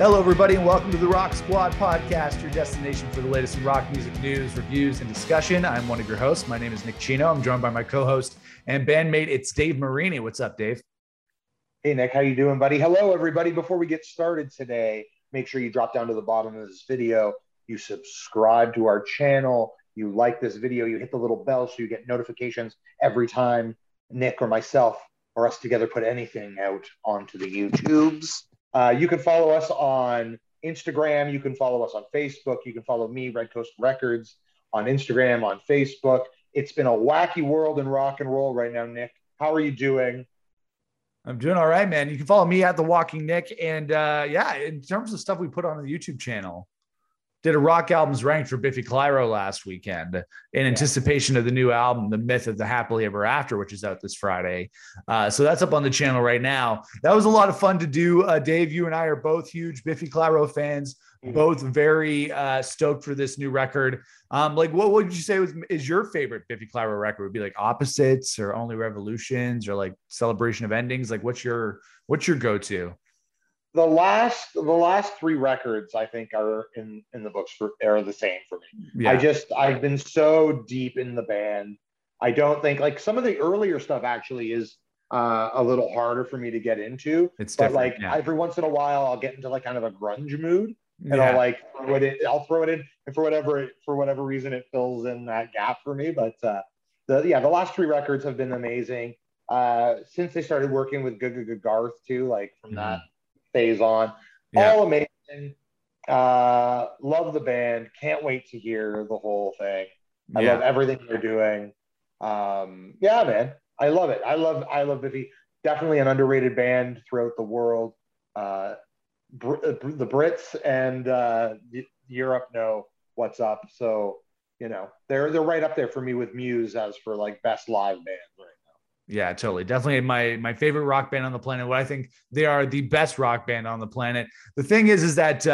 Hello, everybody, and welcome to the Rock Squad Podcast, your destination for the latest in rock music news, reviews, and discussion. I'm one of your hosts. My name is Nick Chino. I'm joined by my co-host and bandmate. It's Dave Marini. What's up, Dave? Hey, Nick. How you doing, buddy? Hello, everybody. Before we get started today, make sure you drop down to the bottom of this video. You subscribe to our channel. You like this video. You hit the little bell so you get notifications every time Nick or myself or us together put anything out onto the YouTubes. You can follow us on Instagram. You can follow us on Facebook. You can follow me, Red Coast Records, on Instagram, on Facebook. It's been a wacky world in rock and roll right now, Nick. How are you doing? I'm doing all right, man. You can follow me at The Walking Nick. And yeah, in terms of stuff we put on the YouTube channel, did a rock albums ranked for Biffy Clyro last weekend in anticipation of the new album, The Myth of the Happily Ever After, which is out this Friday. So that's up on the channel right now. That was a lot of fun to do. Dave, you and I are both huge Biffy Clyro fans, both very stoked for this new record. Like, what would you say is your favorite Biffy Clyro record? Would it be like Opposites or Only Revolutions or like Celebration of Endings? Like, what's your go-to? The last three records, I think, are in the books are the same for me. Yeah. I've been so deep in the band. I don't think, like, some of the earlier stuff actually is a little harder for me to get into. It's different, like, yeah. Every once in a while, I'll get into like kind of a grunge mood, and yeah. I'll throw it in, and for whatever reason, it fills in that gap for me. But the last three records have been amazing since they started working with Garth too, like from that phase on. Yeah. All amazing. Love the band. Can't wait to hear the whole thing. I love everything they're doing. Yeah, man. I love it. I love Biffy. Definitely an underrated band throughout the world. The Brits and Europe know what's up. So, you know, they're right up there for me with Muse as for like best live band right now. Yeah, totally. Definitely my favorite rock band on the planet. What I think they are the best rock band on the planet. The thing is that,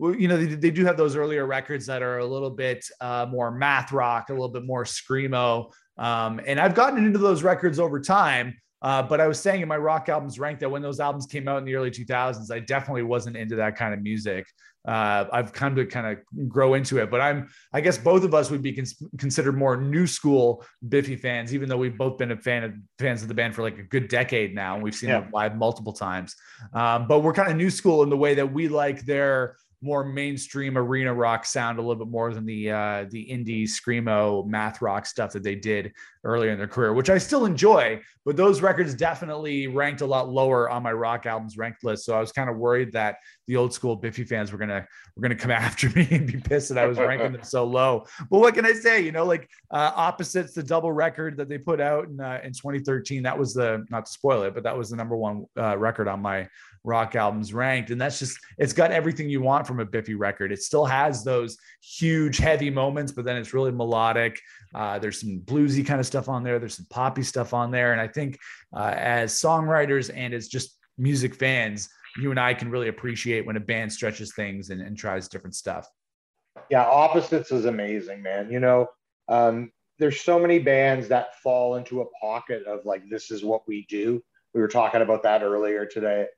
you know, they do have those earlier records that are a little bit more math rock, a little bit more screamo. And I've gotten into those records over time. But I was saying in my rock albums ranked that when those albums came out in the early 2000s, I definitely wasn't into that kind of music. I've come to kind of grow into it, but I guess both of us would be considered more new school Biffy fans, even though we've both been fans of the band for like a good decade now, and we've seen them live multiple times. But we're kind of new school in the way that we like their more mainstream arena rock sound a little bit more than the indie screamo math rock stuff that they did earlier in their career, which I still enjoy, but those records definitely ranked a lot lower on my rock albums ranked list. So I was kind of worried that the old school Biffy fans were gonna come after me and be pissed that I was ranking them so low. But what can I say? You know, like Opposites, the double record that they put out in 2013, that was not to spoil it, but that was the number one record on my rock albums ranked. And that's just, it's got everything you want from a Biffy record. It still has those huge heavy moments, but then it's really melodic. There's some bluesy kind of stuff on there. There's some poppy stuff on there. And I think as songwriters and as just music fans, you and I can really appreciate when a band stretches things and tries different stuff. Yeah. Opposites is amazing, man. You know, there's so many bands that fall into a pocket of like, this is what we do. We were talking about that earlier today.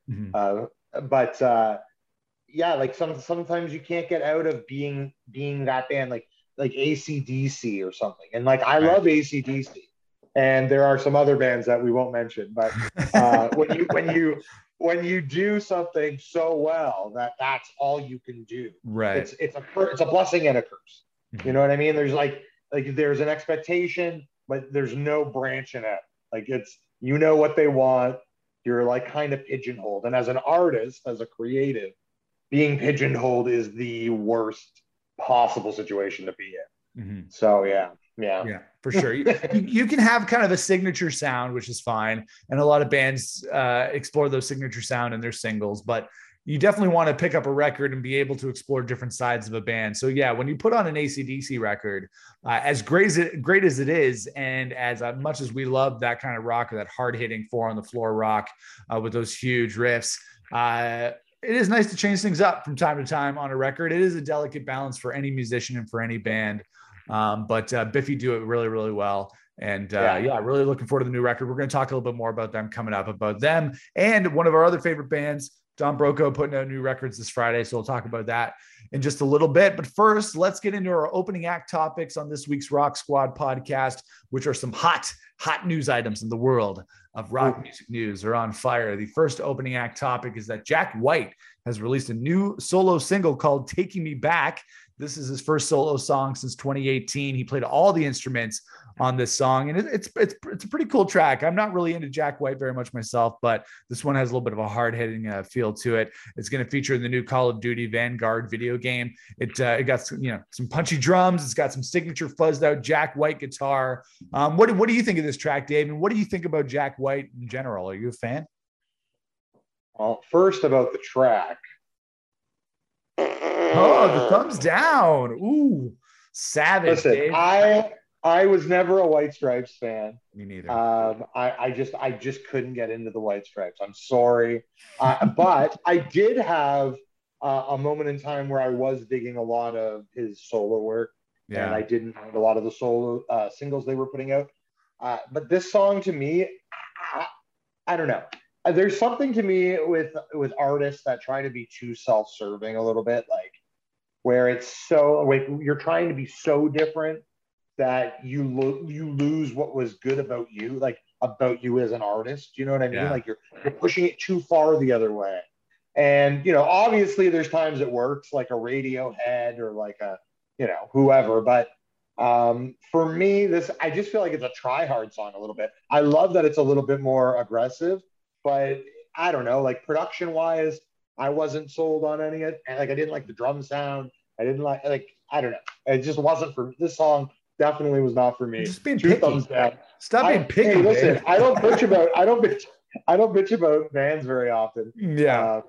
Yeah, like sometimes you can't get out of being that band, like AC/DC or something. And like, I love AC/DC, and there are some other bands that we won't mention, but when you do something so well that that's all you can do, right? It's a blessing and a curse. You know what I mean? There's like there's an expectation, but there's no branching out. Like it's, you know what they want. You're like kind of pigeonholed. And as an artist, as a creative, being pigeonholed is the worst possible situation to be in. So, yeah, for sure. you can have kind of a signature sound, which is fine. And a lot of bands explore those signature sound in their singles, but you definitely want to pick up a record and be able to explore different sides of a band. So yeah, when you put on an AC/DC record, as great as it is, and as much as we love that kind of rock, or that hard-hitting four-on-the-floor rock with those huge riffs, it is nice to change things up from time to time on a record. It is a delicate balance for any musician and for any band, but Biffy do it really, really well. And really looking forward to the new record. We're going to talk a little bit more about them coming up, about them and one of our other favorite bands, Don Broco putting out new records this Friday, so we'll talk about that in just a little bit. But first, let's get into our opening act topics on this week's Rock Squad podcast, which are some hot news items in the world of rock music news are on fire. The first opening act topic is that Jack White has released a new solo single called Taking Me Back. This is his first solo song since 2018. He played all the instruments on this song, and it's a pretty cool track. I'm not really into Jack White very much myself, but this one has a little bit of a hard-hitting feel to it. It's going to feature the new Call of Duty Vanguard video game. It got some, some punchy drums. It's got some signature fuzzed-out Jack White guitar. What do you think of this track, Dave? And what do you think about Jack White in general? Are you a fan? Well, first about the track. Oh, the thumbs down. Ooh, savage. Listen, Dave. I was never a White Stripes fan. Me neither. I just couldn't get into the White Stripes. I'm sorry. But I did have a moment in time where I was digging a lot of his solo work. Yeah. And I didn't mind a lot of the solo singles they were putting out. But this song to me, I don't know. There's something to me with artists that try to be too self-serving a little bit, like where it's so like you're trying to be so different that you lose what was good about you, like about you as an artist. You know what I mean? Yeah. Like you're pushing it too far the other way, and obviously there's times it works, like a Radiohead or like a whoever, but. For me, I just feel like it's a try-hard song a little bit. I love that it's a little bit more aggressive, but I don't know, like production-wise, I wasn't sold on any of it. Like I didn't like the drum sound. I didn't like I don't know. It just wasn't for this song. Definitely was not for me. Just being picky. Thumbs down. Stop being picky. Hey, listen, man. I don't bitch about bands very often. Yeah.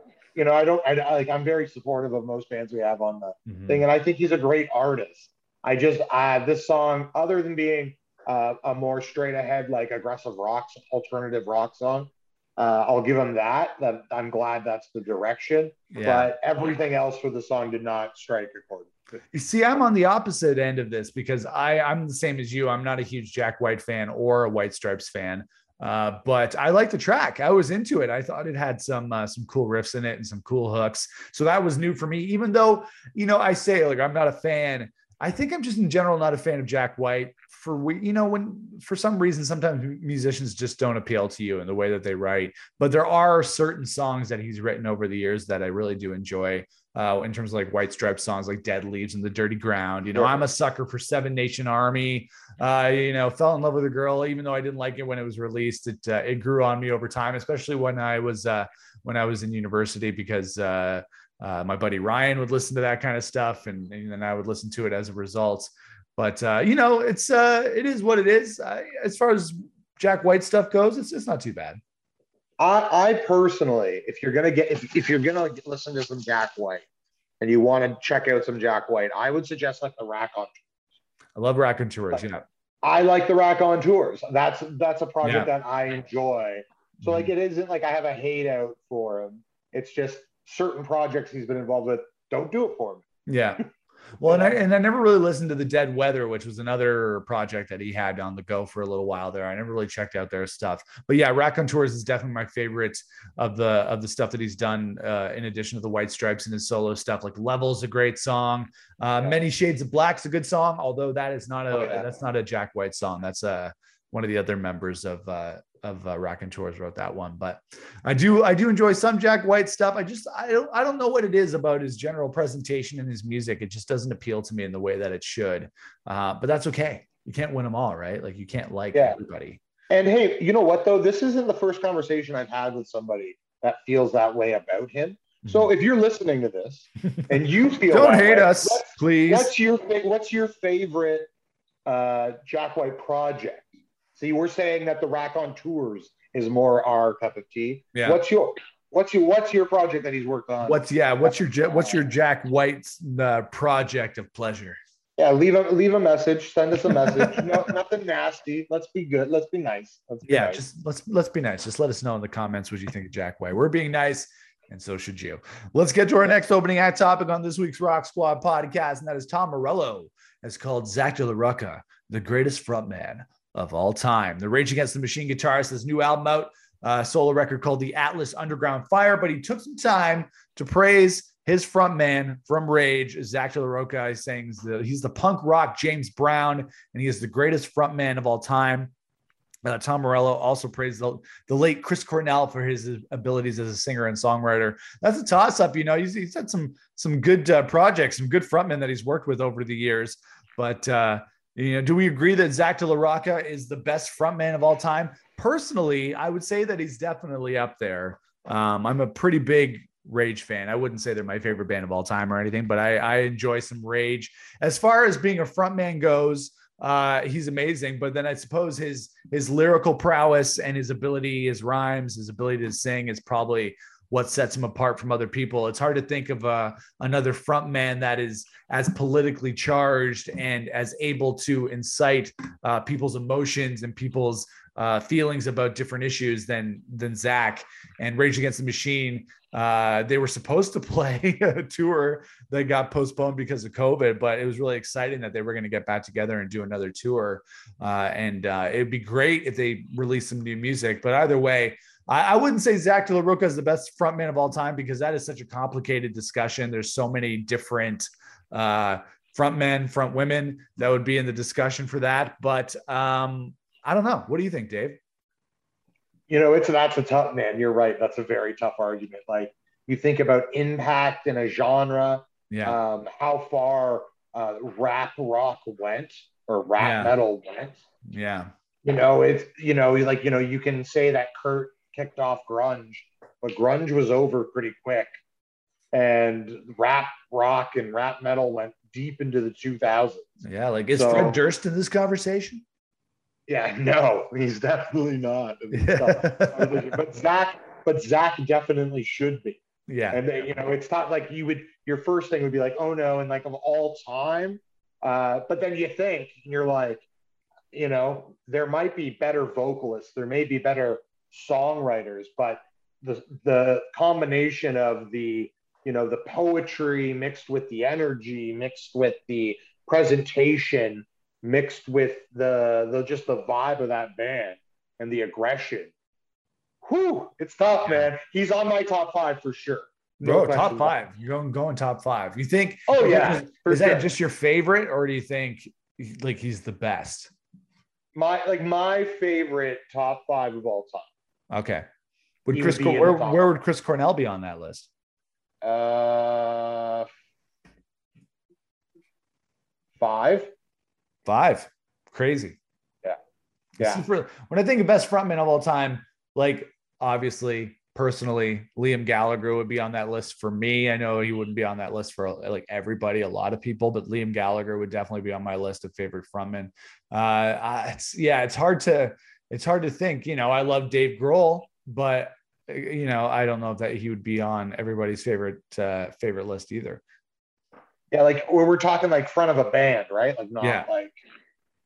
I'm very supportive of most bands we have on the thing, and I think he's a great artist. This song, other than being a more straight ahead, like aggressive rock, alternative rock song, I'll give him that. I'm glad that's the direction, but everything else for the song did not strike a chord. You see, I'm on the opposite end of this because I'm the same as you. I'm not a huge Jack White fan or a White Stripes fan. But I like the track. I was into it. I thought it had some cool riffs in it and some cool hooks. So that was new for me, even though, I say like, I'm not a fan. I think I'm just in general not a fan of Jack White when for some reason sometimes musicians just don't appeal to you in the way that they write. But there are certain songs that he's written over the years that I really do enjoy in terms of like White Stripes songs like Dead Leaves and The Dirty Ground. I'm a sucker for Seven Nation Army. Fell in love with a girl even though I didn't like it when it was released. It grew on me over time, especially when I was in university because. My buddy Ryan would listen to that kind of stuff, and then I would listen to it as a result. But it is what it is. As far as Jack White stuff goes, it's not too bad. I personally, if you're gonna listen to some Jack White, and you want to check out some Jack White, I would suggest like the Raconteurs. I love Raconteurs. I like the Raconteurs. That's a project that I enjoy. So like it isn't like I have a hate out for him. It's just. Certain projects he's been involved with don't do it for me. Yeah. Well, and I never really listened to the Dead Weather, which was another project that he had on the go for a little while there. I never really checked out their stuff, but yeah, Raconteurs is definitely my favorite of the stuff that he's done. In addition to the White Stripes and his solo stuff, like Level's a great song. Many Shades of Black's a good song, although that is not that's not a Jack White song. That's one of the other members of Raconteurs wrote that one, but I do enjoy some Jack White stuff. I don't know what it is about his general presentation and his music. It just doesn't appeal to me in the way that it should. But that's okay. You can't win them all, right? Like you can't like everybody. And hey, you know what though? This isn't the first conversation I've had with somebody that feels that way about him. So if you're listening to this and you feel don't hate way, us, please. What's your favorite Jack White project? See, we're saying that the Raconteurs is more our cup of tea. Yeah. What's your project that he's worked on? What's your Jack White's project of pleasure? Yeah, leave a message. Send us a message. No, nothing nasty. Let's be good. Let's be nice. Let's be nice. Just let us know in the comments what you think of Jack White. We're being nice. And so should you. Let's get to our next opening act topic on this week's Rock Squad podcast, and that is Tom Morello. It's called Zack de la Rocha, the greatest frontman of all time. The Rage Against the Machine guitarist has new album out solo record called The Atlas Underground Fire, but he took some time to praise his frontman from Rage, Zack de la Rocha. He sings he's the punk rock James Brown, and he is the greatest frontman of all time. Tom Morello also praised the late Chris Cornell for his abilities as a singer and songwriter. That's a toss-up, you know. He's had some good projects, some good frontmen that he's worked with over the years. But you know, do we agree that Zack de la Rocha is the best frontman of all time? Personally, I would say that he's definitely up there. I'm a pretty big Rage fan. I wouldn't say they're my favorite band of all time or anything, but I enjoy some Rage. As far as being a frontman goes, he's amazing, but then I suppose his lyrical prowess and his ability, his rhymes, his ability to sing is probably what sets him apart from other people. It's hard to think of another frontman that is as politically charged and as able to incite people's emotions and people's feelings about different issues than Zack. And Rage Against the Machine, they were supposed to play a tour that got postponed because of COVID, but it was really exciting that they were going to get back together and do another tour. It'd be great if they released some new music, but either way, I wouldn't say Zack de la Rocha is the best frontman of all time, because that is such a complicated discussion. There's so many different frontmen, front women that would be in the discussion for that. But I don't know. What do you think, Dave? You know, that's a tough, man. You're right. That's a very tough argument. Like, you think about impact in a genre, how far rap rock went, or rap metal went. Yeah. You know, it's, you know, like, you know, you can say that Kurt kicked off grunge, but grunge was over pretty quick. And rap rock and rap metal went deep into the 2000s. Yeah. Like, is Fred Durst in this conversation? Yeah, no, he's definitely not. But Zack definitely should be. Yeah. And you know, it's not like your first thing would be like, oh no, and like of all time. But then you think, and you're like, you know, there might be better vocalists, there may be better songwriters, but the combination of the, you know, the poetry mixed with the energy, mixed with the presentation, mixed with the just the vibe of that band and the aggression. Whew, it's tough, man. He's on my top five for sure. No, bro, top five. You're going top five. You think? Oh yeah. Is that just your favorite, or do you think like he's the best? My favorite top five of all time. Okay. Where would Chris Cornell be on that list? Five. Crazy. Yeah. When I think of best frontman of all time, like obviously, personally, Liam Gallagher would be on that list for me. I know he wouldn't be on that list for like everybody, a lot of people, but Liam Gallagher would definitely be on my list of favorite frontmen. It's hard to think. You know, I love Dave Grohl, but you know, I don't know if that he would be on everybody's favorite list either. Yeah, like we're talking like front of a band, right? Like not like,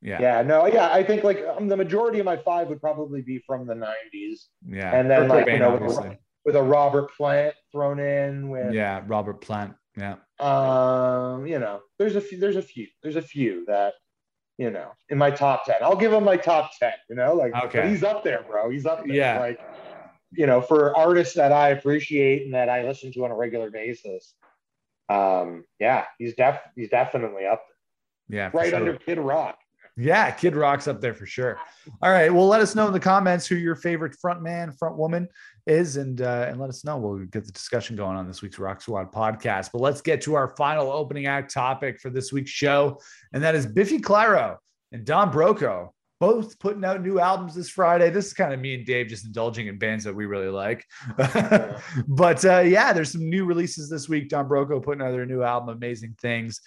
I think like the majority of my five would probably be from the 90s. Yeah. And then like, you know, with a Robert Plant thrown in with. Yeah, Robert Plant. Yeah. You know, there's a few that, you know, in my top 10, I'll give him my top 10, you know, like, but he's up there, bro. He's up there. Yeah. Like, you know, for artists that I appreciate and that I listen to on a regular basis. He's definitely up there. Yeah, right, sure. Under Kid Rock. Yeah, Kid Rock's up there for sure. All right, well, let us know in the comments who your favorite front man, front woman is, and let us know. We'll get the discussion going on this week's Rock Squad podcast. But let's get to our final opening act topic for this week's show, and that is Biffy Clyro and Don Broco, both putting out new albums this Friday. This is kind of me and Dave just indulging in bands that we really like. But there's some new releases this week. Don Broco putting out their new album, Amazing Things,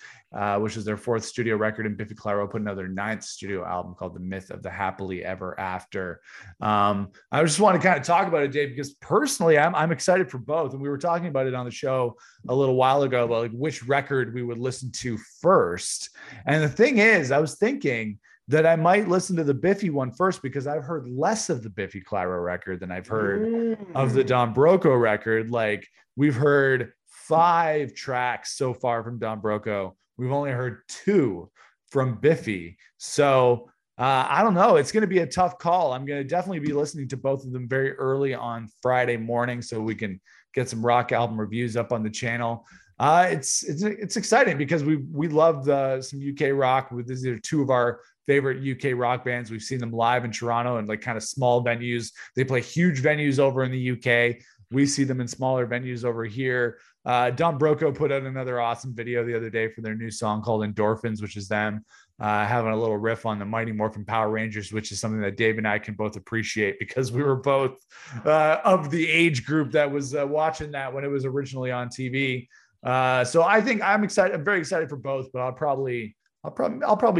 which is their 4th studio record. And Biffy Clyro putting out their 9th studio album called The Myth of the Happily Ever After. I just want to kind of talk about it, Dave, because personally, I'm excited for both. And we were talking about it on the show a little while ago about like which record we would listen to first. And the thing is, I was thinking that I might listen to the Biffy one first, because I've heard less of the Biffy Clyro record than I've heard of the Don Broco record. Like, we've heard 5 tracks so far from Don Broco. We've only heard 2 from Biffy. So I don't know. It's going to be a tough call. I'm going to definitely be listening to both of them very early on Friday morning so we can get some rock album reviews up on the channel. It's exciting because we love some UK rock. These are two of our favorite UK rock bands. We've seen them live in Toronto and like kind of small venues. They play huge venues over in the UK. We see them in smaller venues over here. Don Broco put out another awesome video the other day for their new song called Endorphins, which is them having a little riff on the Mighty Morphin Power Rangers, which is something that Dave and I can both appreciate because we were both of the age group that was watching that when it was originally on TV. So I think I'm excited. I'm very excited for both, but I'll probably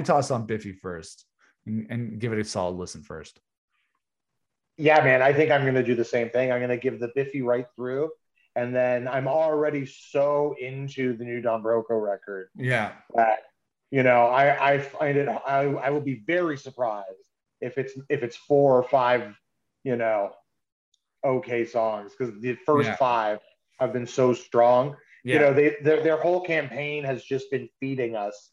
toss on Biffy first and give it a solid listen first. Yeah, man, I think I'm going to do the same thing. I'm going to give the Biffy right through. And then I'm already so into the new Don Broco record. Yeah. That, you know, I find it, I will be very surprised if it's 4 or 5, you know, okay songs. Because the first 5 have been so strong. Yeah. You know, their whole campaign has just been feeding us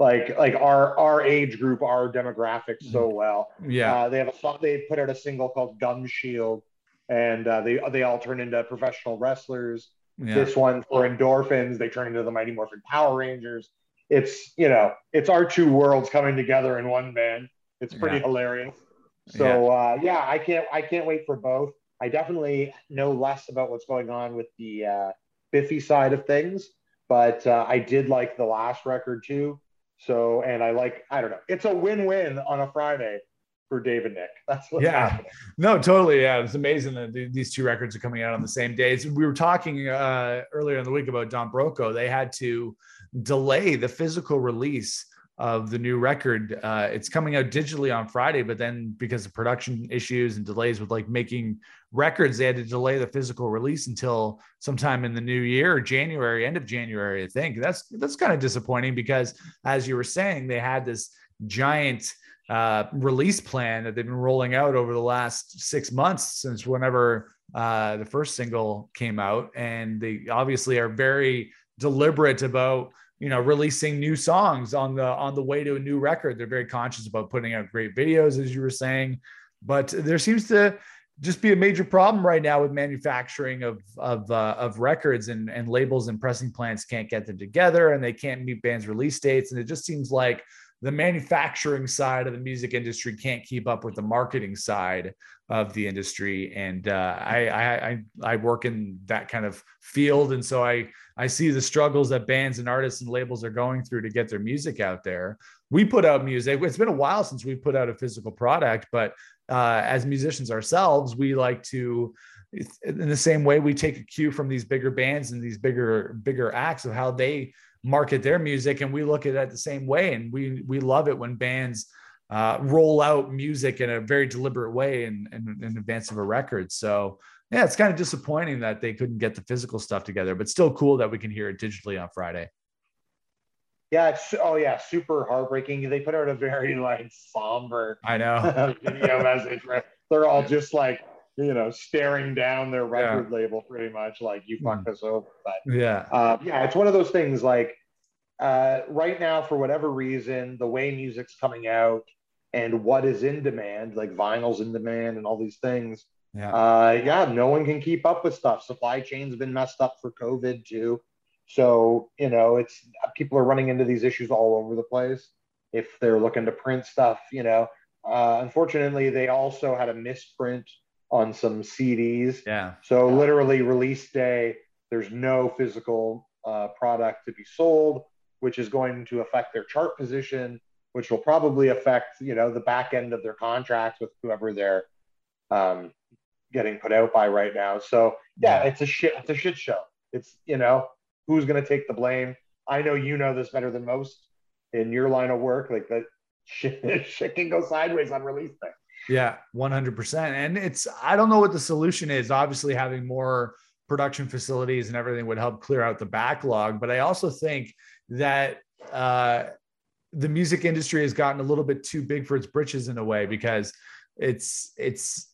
like our age group, our demographic so well. Yeah. They put out a single called Gun Shield, and they all turn into professional wrestlers. Yeah. This one for Endorphins, they turn into the Mighty Morphin Power Rangers. It's, you know, it's our two worlds coming together in one band. It's pretty hilarious. So I can't wait for both. I definitely know less about what's going on with the Biffy side of things, but I did like the last record too. So, and I don't know. It's a win-win on a Friday for Dave and Nick. That's what's happening. No, totally. Yeah. It's amazing that these two records are coming out on the same days. We were talking earlier in the week about Don Broco. They had to delay the physical release of the new record. It's coming out digitally on Friday, but then because of production issues and delays with like making records, they had to delay the physical release until sometime in the new year, or January, end of January, I think. That's kind of disappointing because, as you were saying, they had this giant release plan that they've been rolling out over the last 6 months since whenever the first single came out. And they obviously are very deliberate about, you know, releasing new songs on the way to a new record. They're very conscious about putting out great videos, as you were saying, but there seems to just be a major problem right now with manufacturing of records, and labels and pressing plants can't get them together, and they can't meet bands' release dates. And it just seems like the manufacturing side of the music industry can't keep up with the marketing side of the industry. And I work in that kind of field. And so I see the struggles that bands and artists and labels are going through to get their music out there. We put out music. It's been a while since we put out a physical product, but as musicians ourselves, we like to, in the same way we take a cue from these bigger bands and these bigger acts of how they market their music, and we look at it the same way. And we love it when bands roll out music in a very deliberate way in advance of a record. So yeah, it's kind of disappointing that they couldn't get the physical stuff together, but still cool that we can hear it digitally on Friday. Yeah. Super heartbreaking. They put out a very like somber, I know, video message. Right? They're all just like, you know, staring down their record label pretty much like, you fucked us over. But it's one of those things like right now, for whatever reason, the way music's coming out and what is in demand, like vinyl's in demand and all these things. Yeah. No one can keep up with stuff. Supply chain's been messed up for COVID too. So, you know, it's, people are running into these issues all over the place if they're looking to print stuff, you know. Unfortunately, they also had a misprint on some CDs. Yeah. So literally release day, there's no physical product to be sold, which is going to affect their chart position, which will probably affect, you know, the back end of their contracts with whoever they're getting put out by right now. So it's a shit show. It's, you know, who's going to take the blame? I know you know this better than most in your line of work. Like that shit can go sideways on release day. Yeah, 100%. And I don't know what the solution is. Obviously, having more production facilities and everything would help clear out the backlog. But I also think that the music industry has gotten a little bit too big for its britches in a way, because it's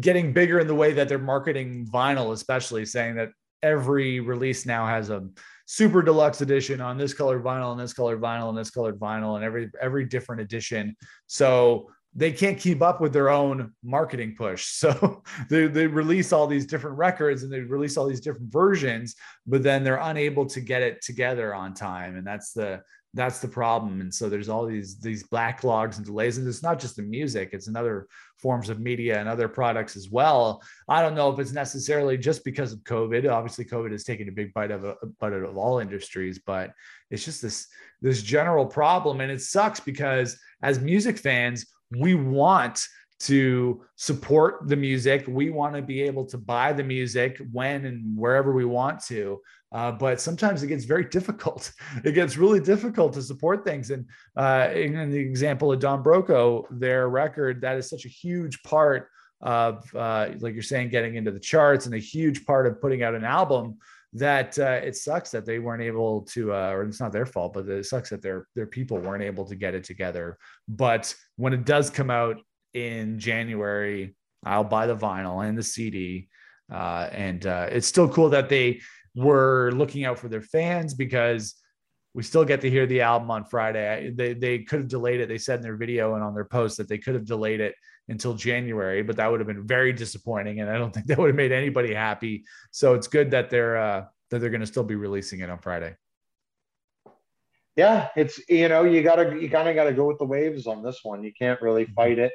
getting bigger in the way that they're marketing vinyl, especially saying that every release now has a super deluxe edition on this colored vinyl and this colored vinyl and this colored vinyl and every different edition. So they can't keep up with their own marketing push. So they release all these different records and they release all these different versions, but then they're unable to get it together on time. And that's the problem. And so there's all these backlogs and delays, and it's not just in music, it's in other forms of media and other products as well. I don't know if it's necessarily just because of COVID. Obviously COVID has taken a big bite of all industries, but it's just this general problem. And it sucks because as music fans, we want to support the music. We want to be able to buy the music when and wherever we want to. But sometimes it gets very difficult. It gets really difficult to support things. And in the example of Don Broco, their record, that is such a huge part of, like you're saying, getting into the charts and a huge part of putting out an album that it sucks that they weren't able to, or it's not their fault, but it sucks that their people weren't able to get it together. But when it does come out in January, I'll buy the vinyl and the CD. And it's still cool that they were looking out for their fans, because we still get to hear the album on Friday. They could have delayed it. They said in their video and on their post that they could have delayed it until January, but that would have been very disappointing. And I don't think that would have made anybody happy. So it's good that they're going to still be releasing it on Friday. Yeah. It's, you kind of got to go with the waves on this one. You can't really fight it.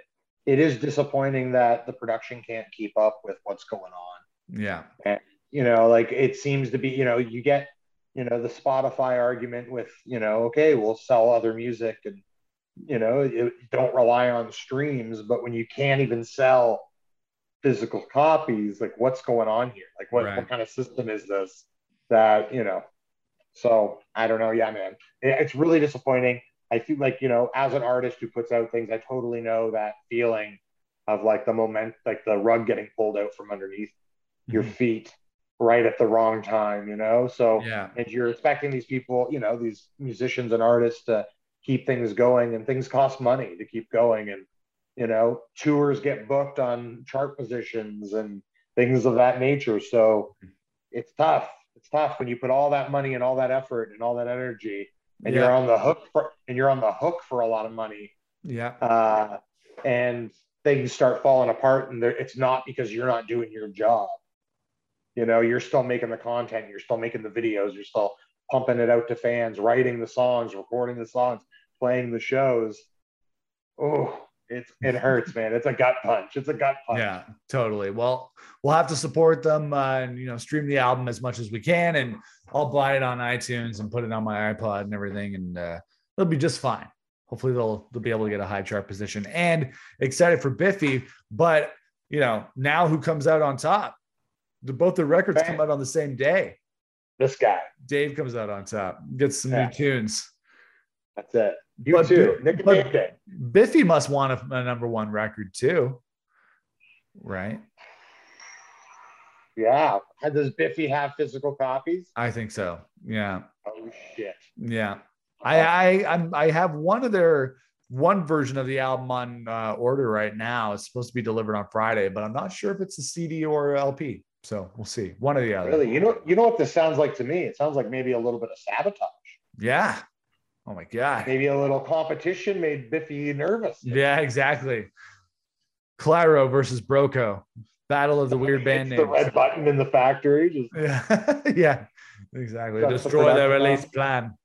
It is disappointing that the production can't keep up with what's going on. Yeah. And, like it seems to be, you get, the Spotify argument with, okay, we'll sell other music and, don't rely on streams, but when you can't even sell physical copies, like what's going on here? Like what kind of system is this that, so I don't know. Yeah, man, it's really disappointing. I feel like, as an artist who puts out things, I totally know that feeling of like the moment, like the rug getting pulled out from underneath your feet right at the wrong time, So, yeah. And you're expecting these people, these musicians and artists to keep things going, and things cost money to keep going, and, tours get booked on chart positions and things of that nature. So it's tough. It's tough when you put all that money and all that effort and all that energy, and you're on the hook for, a lot of money. Yeah. And things start falling apart, and it's not because you're not doing your job. You're still making the content, you're still making the videos, you're still pumping it out to fans, writing the songs, recording the songs, playing the shows. Oh, it hurts, man. It's a gut punch. Yeah, totally. Well, we'll have to support them and, stream the album as much as we can, and I'll buy it on iTunes and put it on my iPod and everything. And it'll be just fine. Hopefully they'll be able to get a high chart position, and excited for Biffy, but now who comes out on top? Both the records come out on the same day. This guy, Dave, comes out on top, gets some new tunes. That's it. Biffy must want a #1 record too, right? Yeah. Does Biffy have physical copies? I think so. Yeah. Oh shit. Yeah. I have one version of the album on order right now. It's supposed to be delivered on Friday, but I'm not sure if it's a CD or LP. So we'll see, one or the other. Really, you know what this sounds like to me? It sounds like maybe a little bit of sabotage. Yeah. Oh my God. Maybe a little competition made Biffy nervous. Yeah, exactly. Clyro versus Broco, battle of the weird band names. The red button in the factory. Yeah, exactly. Destroy their release plan.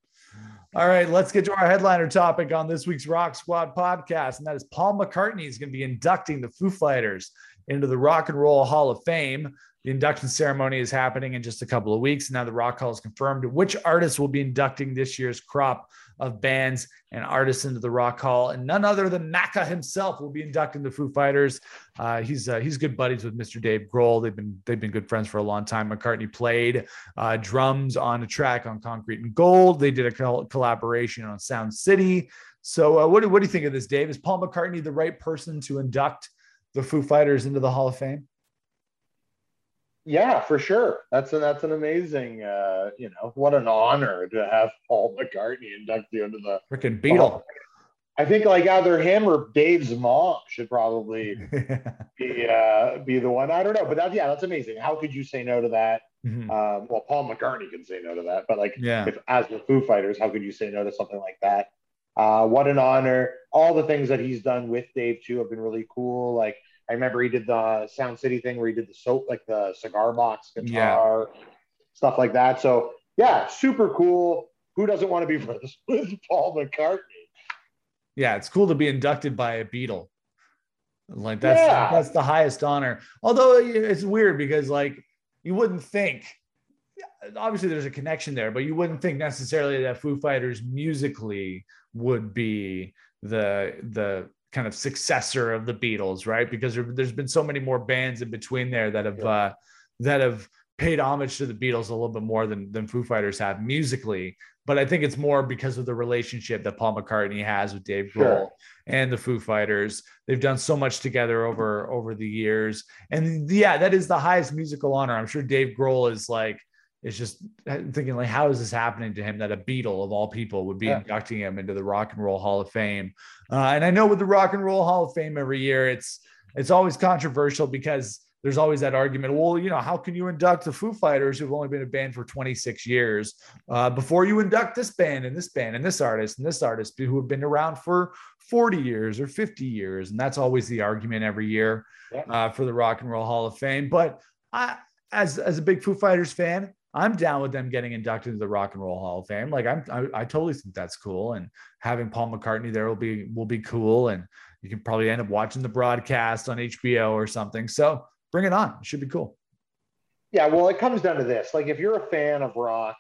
All right, let's get to our headliner topic on this week's Rock Squad podcast, and that is Paul McCartney is going to be inducting the Foo Fighters into the Rock and Roll Hall of Fame. The induction ceremony is happening in just a couple of weeks. Now the Rock Hall is confirmed which artists will be inducting this year's crop of bands and artists into the Rock Hall. And none other than Macca himself will be inducting the Foo Fighters. He's good buddies with Mr. Dave Grohl. They've been good friends for a long time. McCartney played drums on a track on Concrete and Gold. They did a collaboration on Sound City. So what do you think of this, Dave? Is Paul McCartney the right person to induct the Foo Fighters into the Hall of Fame? Yeah, for sure. That's an amazing, what an honor to have Paul McCartney induct you into the freaking Beatle. I think like either him or Dave's mom should probably be the one. I don't know, but that's amazing. How could you say no to that? Mm-hmm. Well, Paul McCartney can say no to that, but like, yeah. If, as with Foo Fighters, how could you say no to something like that? What an honor. All the things that he's done with Dave too have been really cool. Like, I remember he did the Sound City thing where he did the soap, like the cigar box guitar, yeah. Stuff like that. So yeah, super cool. Who doesn't want to be friends with Paul McCartney? Yeah, it's cool to be inducted by a Beatle. Like, that's, yeah. That's the highest honor. Although it's weird because, like, you wouldn't think, obviously there's a connection there, but you wouldn't think necessarily that Foo Fighters musically would be the kind of successor of the Beatles, right? Because there's been so many more bands in between there that have paid homage to the Beatles a little bit more than Foo Fighters have musically. But I think it's more because of the relationship that Paul McCartney has with Dave Grohl, sure. and the Foo Fighters. They've done so much together over the years. And yeah, that is the highest musical honor. I'm sure Dave Grohl is like, it's just thinking, like, how is this happening to him that a Beatle of all people would be inducting him into the Rock and Roll Hall of Fame? And I know with the Rock and Roll Hall of Fame every year, it's always controversial because there's always that argument, well, you know, how can you induct the Foo Fighters, who've only been a band for 26 years, before you induct this band and this band and this artist who have been around for 40 years or 50 years. And that's always the argument every year for the Rock and Roll Hall of Fame. But I, as a big Foo Fighters fan, I'm down with them getting inducted into the Rock and Roll Hall of Fame. Like, I totally think that's cool. And having Paul McCartney there will be cool. And you can probably end up watching the broadcast on HBO or something. So, bring it on. It should be cool. Yeah, well, it comes down to this. Like, if you're a fan of rock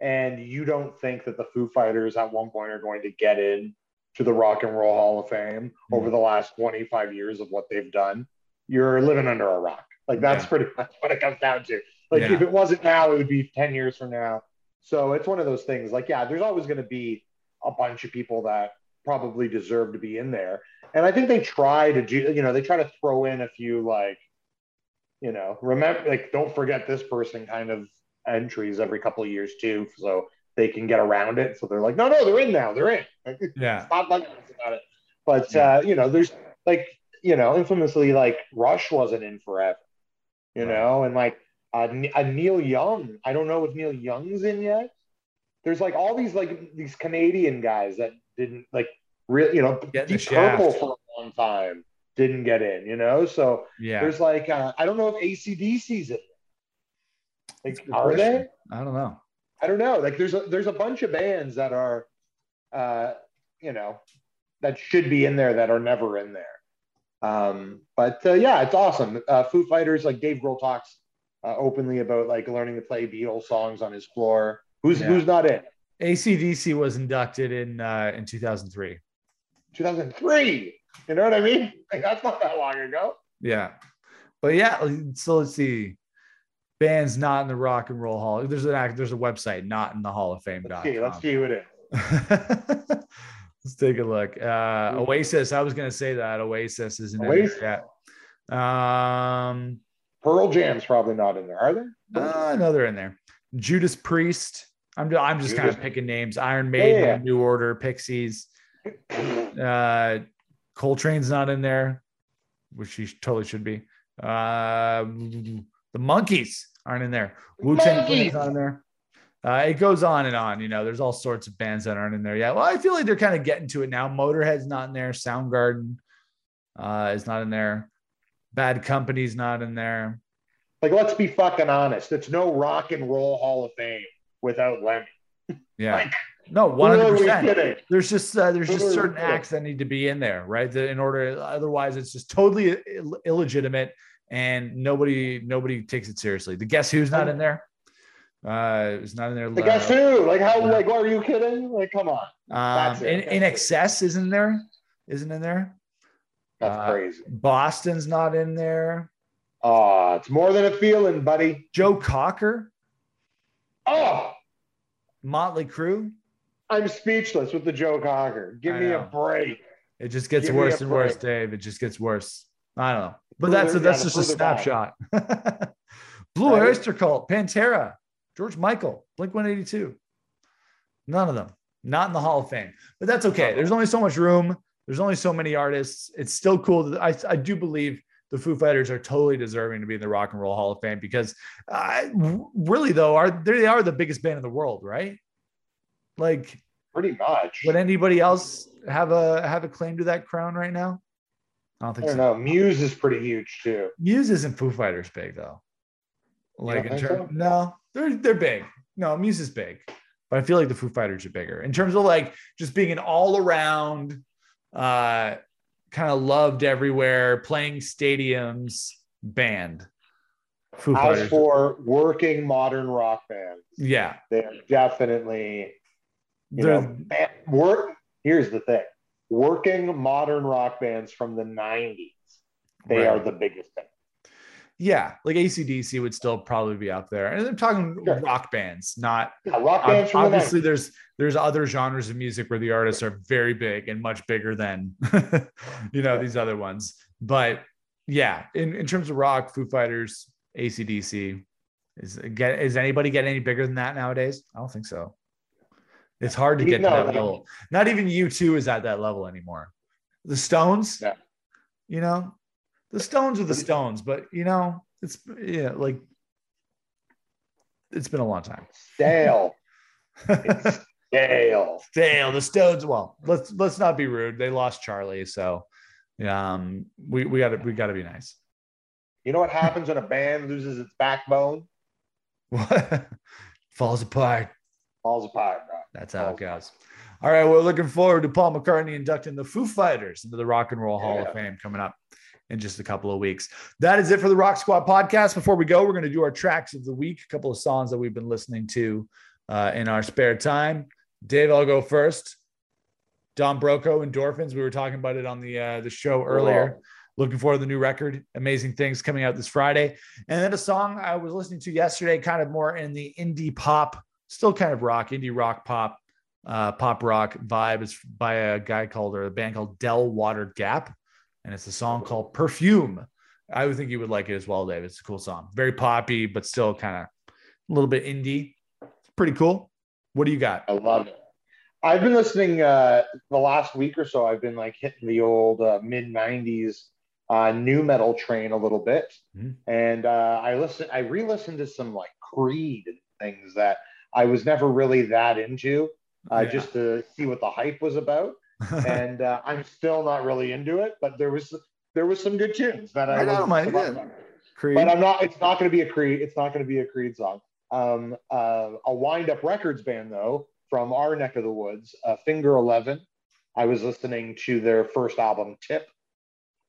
and you don't think that the Foo Fighters at one point are going to get in to the Rock and Roll Hall of Fame over the last 25 years of what they've done, you're living under a rock. Like, that's pretty much what it comes down to. Like, if it wasn't now, it would be 10 years from now. So it's one of those things. Like, yeah, there's always going to be a bunch of people that probably deserve to be in there. And I think they try to do, you know, they try to throw in a few, like, you know, remember, like, don't forget this person kind of entries every couple of years too, so they can get around it. So they're like, no, they're in now, they're in. Yeah. Stop bugging us about it. But you know, there's, like, you know, infamously, like, Rush wasn't in forever, you know, and like Neil Young. I don't know if Neil Young's in yet. There's like all these, like, these Canadian guys that didn't, like, really, you know, Deep Purple for a long time didn't get in, you know? So there's like, I don't know if AC/DC's in. Like, are they? I don't know. Like, there's a bunch of bands that are, you know, that should be in there that are never in there. But yeah, it's awesome. Foo Fighters, like, Dave Grohl talks openly about, like, learning to play Beatles songs on his floor. Who's not in? AC/DC was inducted in 2003. 2003. You know what I mean? Like, that's not that long ago. Yeah. But yeah, so let's see. Bands not in the Rock and Roll Hall. There's a website, not in the Hall of Fame. Let's see who it is. Let's take a look. Oasis. I was going to say that. Oasis isn't in there yet. Pearl Jam's probably not in there, are they? No, they're in there. Judas Priest. I'm just kind of picking names. Iron Maiden, New Order, Pixies. Coltrane's not in there, which he totally should be. The Monkees aren't in there. Wu-Tang Clan's not in there. It goes on and on. You know, there's all sorts of bands that aren't in there yet. Well, I feel like they're kind of getting to it now. Motorhead's not in there. Soundgarden is not in there. Bad Company's not in there. Like, let's be fucking honest. It's no Rock and Roll Hall of Fame without Lemmy. Yeah. Like, no, 100%. There's just certain acts that need to be in there, right? In order, otherwise it's just totally illegitimate, and nobody takes it seriously. The Guess Who's not in there. It's not in there. The Guess Who? Like, how? Like, are you kidding? Like, come on. In Excess isn't in there. That's crazy. Boston's not in there. It's more than a feeling, buddy. Joe Cocker. Oh, Motley Crue. I'm speechless with the Joe Cocker. Give me a break. It just gets worse and worse, Dave. It just gets worse. I don't know. But that's just a snapshot. Blue Oyster Cult, Pantera, George Michael, Blink-182. None of them. Not in the Hall of Fame. But that's okay. There's only so much room. There's only so many artists. It's still cool. I do believe the Foo Fighters are totally deserving to be in the Rock and Roll Hall of Fame, because really though, they are the biggest band in the world, right? Like pretty much. Would anybody else have a claim to that crown right now? I don't know. Muse is pretty huge too. Muse isn't Foo Fighters big though. Like in terms, so? No, they're big. No, Muse is big, but I feel like the Foo Fighters are bigger in terms of like just being an all around, kind of loved everywhere, playing stadiums band. Foo Fighters. As for working modern rock bands, yeah, they are definitely. Here's the thing: working modern rock bands from the '90s, they are the biggest thing. Yeah, like AC/DC would still probably be up there, and I'm talking rock bands, not rock bands. Obviously, there's other genres of music where the artists are very big and much bigger than these other ones. But yeah, in terms of rock, Foo Fighters, AC/DC, is anybody getting any bigger than that nowadays? I don't think so. It's hard to get to that level. Not even U2 is at that level anymore. The Stones, The Stones are the Stones, but it's been a long time. Stale. It's stale. Stale. The Stones. Well, let's not be rude. They lost Charlie, so we gotta be nice. You know what happens when a band loses its backbone? What? Falls apart. Falls apart, bro. That's how it goes. All right, we're looking forward to Paul McCartney inducting the Foo Fighters into the Rock and Roll Hall of Fame coming up in just a couple of weeks. That is it for the Rock Squad podcast. Before we go, we're going to do our tracks of the week, a couple of songs that we've been listening to in our spare time. Dave, I'll go first. Don Broco, Endorphins. We were talking about it on the show earlier. Oh. Looking forward to the new record, Amazing Things, coming out this Friday. And then a song I was listening to yesterday, kind of more in the indie pop, still kind of rock, indie rock pop, pop rock vibe. It's by a band called Del Water Gap. And it's a song called Perfume. I would think you would like it as well, Dave. It's a cool song. Very poppy, but still kind of a little bit indie. It's pretty cool. What do you got? I love it. I've been listening the last week or so. I've been like hitting the old mid-90s new metal train a little bit. Mm-hmm. And I re-listened to some like Creed and things that I was never really that into just to see what the hype was about. And I'm still not really into it, but there was some good tunes that I love. Creed. But I'm not. It's not going to be a Creed. It's not going to be a Creed song. A Wind Up Records band though, from our neck of the woods, Finger 11. I was listening to their first album, Tip,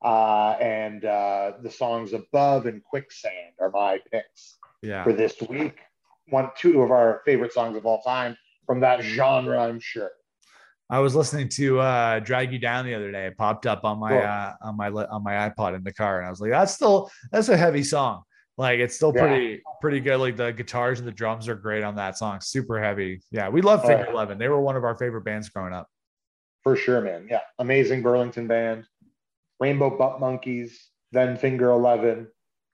and the songs Above and Quicksand are my picks for this week. Two of our favorite songs of all time from that genre, I'm sure. I was listening to "Drag You Down" the other day. It popped up on my on my iPod in the car, and I was like, "That's a heavy song. Like, it's still pretty good. Like, the guitars and the drums are great on that song. Super heavy. Yeah, we love Finger 11. They were one of our favorite bands growing up, for sure, man. Yeah, amazing Burlington band, Rainbow Butt Monkeys, then Finger 11.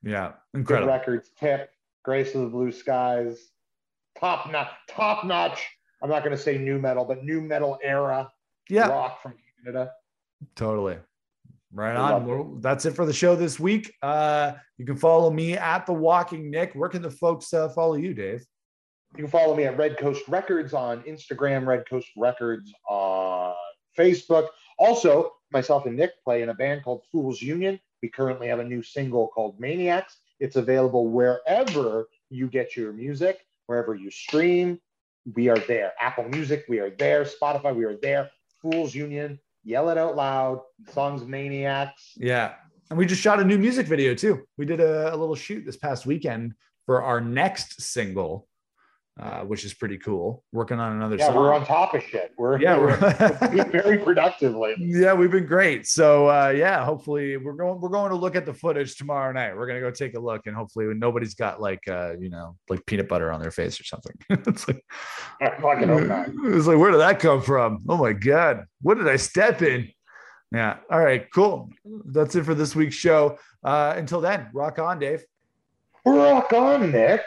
Yeah, incredible. Good records, Tip, Grace of the Blue Skies, top notch. I'm not going to say new metal, but new metal era rock from Canada. Totally. Right on. That's it for the show this week. You can follow me at The Walking Nick. Where can the folks follow you, Dave? You can follow me at Red Coast Records on Instagram, Red Coast Records on Facebook. Also, myself and Nick play in a band called Fools Union. We currently have a new single called Maniacs. It's available wherever you get your music, wherever you stream. We are there. Apple Music, we are there. Spotify, we are there. Fools Union, Yell It Out Loud, songs Maniacs. Yeah. And we just shot a new music video too. We did a little shoot this past weekend for our next single, which is pretty cool. Working on another song. Yeah, we're on top of shit. We're very productive lately. Yeah, we've been great. So hopefully we're going to look at the footage tomorrow night. We're gonna go take a look, and hopefully nobody's got like peanut butter on their face or something. It's like, where did that come from? Oh my god, what did I step in? Yeah. All right, cool. That's it for this week's show. Until then, rock on, Dave. Rock on, Nick.